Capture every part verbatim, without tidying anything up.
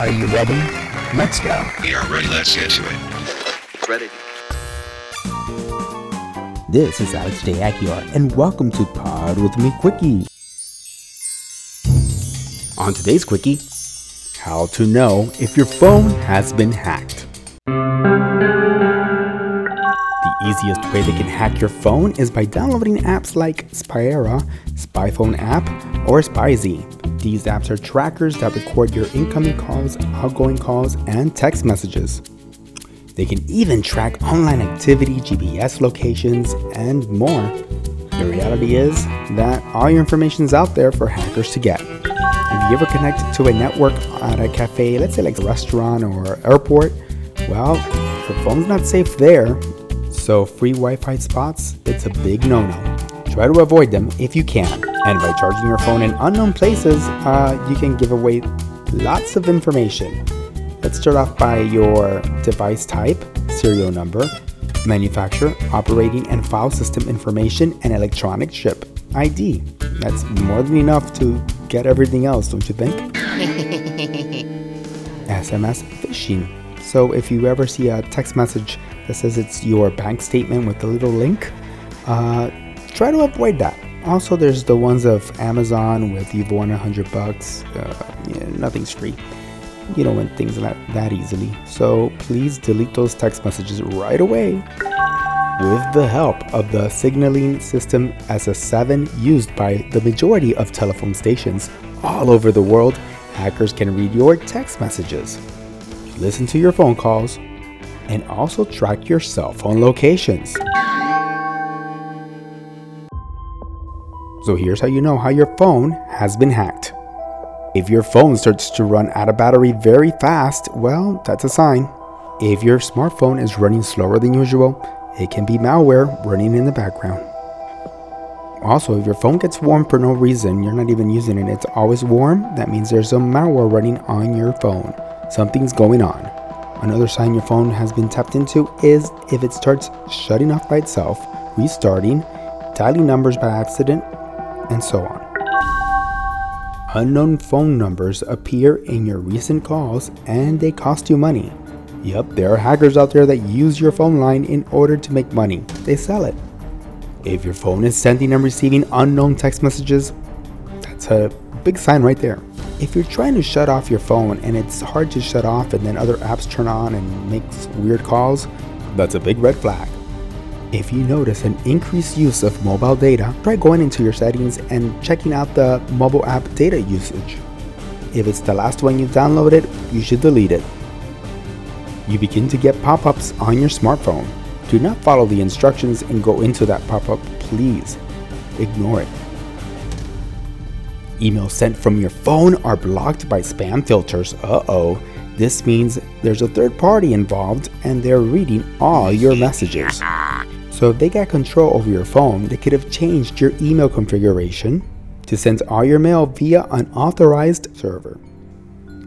Are you ready? Let's go. We are ready. Let's get to it. Ready. This is Alex J. Aguirre, and welcome to Pod With Me Quickie. On today's Quickie, how to know if your phone has been hacked. The easiest way they can hack your phone is by downloading apps like Spyera, Spyphone App, or Spyzy. These apps are trackers that record your incoming calls, outgoing calls, and text messages. They can even track online activity, G P S locations, and more. The reality is that all your information is out there for hackers to get. If you ever connected to a network at a cafe, let's say like a restaurant or airport, well, your phone's not safe there. So free Wi-Fi spots, it's a big no-no. Try to avoid them if you can. And by charging your phone in unknown places, uh, you can give away lots of information. Let's start off by your device type, serial number, manufacturer, operating and file system information, and electronic chip I D. That's more than enough to get everything else, don't you think? S M S phishing. So if you ever see a text message that says it's your bank statement with a little link, uh, try to avoid that. Also, there's the ones of Amazon with you've won one hundred bucks. Uh, yeah, nothing's free. You don't win things that, that easily. So please delete those text messages right away. With the help of the signaling system S S seven used by the majority of telephone stations all over the world, hackers can read your text messages, listen to your phone calls, and also track your cell phone locations. So here's how you know how your phone has been hacked. If your phone starts to run out of battery very fast, well, that's a sign. If your smartphone is running slower than usual, it can be malware running in the background. Also, if your phone gets warm for no reason, you're not even using it, it's always warm, that means there's some malware running on your phone. Something's going on. Another sign your phone has been tapped into is if it starts shutting off by itself, restarting, dialing numbers by accident, and so on. Unknown phone numbers appear in your recent calls and they cost you money. Yep, there are hackers out there that use your phone line in order to make money. They sell it. If your phone is sending and receiving unknown text messages, that's a big sign right there. If you're trying to shut off your phone and it's hard to shut off and then other apps turn on and make weird calls, that's a big red flag. If you notice an increased use of mobile data, try going into your settings and checking out the mobile app data usage. If it's the last one you downloaded, you should delete it. You begin to get pop-ups on your smartphone. Do not follow the instructions and go into that pop-up, please. Ignore it. Emails sent from your phone are blocked by spam filters. Uh-oh. This means there's a third party involved and they're reading all your messages. So if they got control over your phone, they could have changed your email configuration to send all your mail via an authorized server.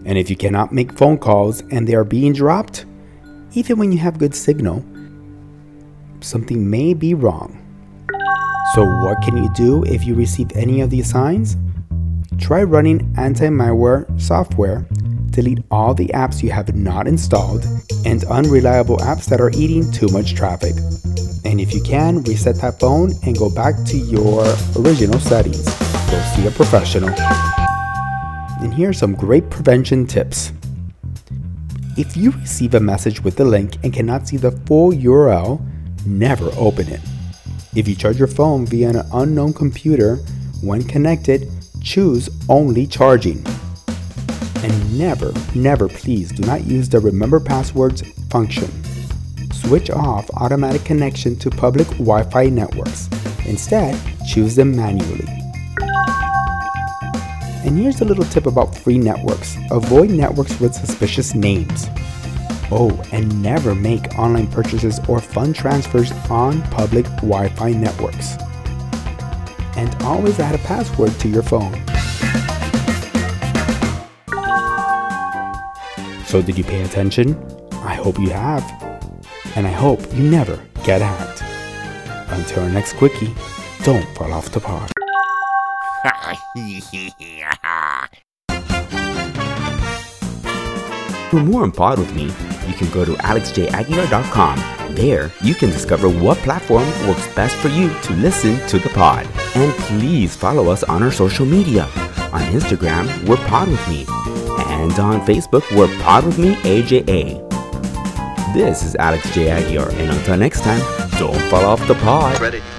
And if you cannot make phone calls and they are being dropped, even when you have good signal, something may be wrong. So what can you do if you receive any of these signs? Try running anti-malware software, delete all the apps you have not installed, and unreliable apps that are eating too much traffic. And if you can, reset that phone and go back to your original settings. Go see a professional. And here are some great prevention tips. If you receive a message with the link and cannot see the full U R L, never open it. If you charge your phone via an unknown computer, when connected, choose only charging. And never, never please do not use the remember passwords function. Switch off automatic connection to public Wi-Fi networks. Instead, choose them manually. And here's a little tip about free networks. Avoid networks with suspicious names. Oh, and never make online purchases or fund transfers on public Wi-Fi networks. And always add a password to your phone. So did you pay attention? I hope you have. And I hope you never get hacked. Until our next quickie, don't fall off the pod. For more on Pod With Me, you can go to alex j aguilar dot com. There, you can discover what platform works best for you to listen to the pod. And please follow us on our social media. On Instagram, we're Pod With Me. And on Facebook, we're Pod With Me A J A. This is Alex J. Aguirre, and until next time, don't fall off the pod. Ready.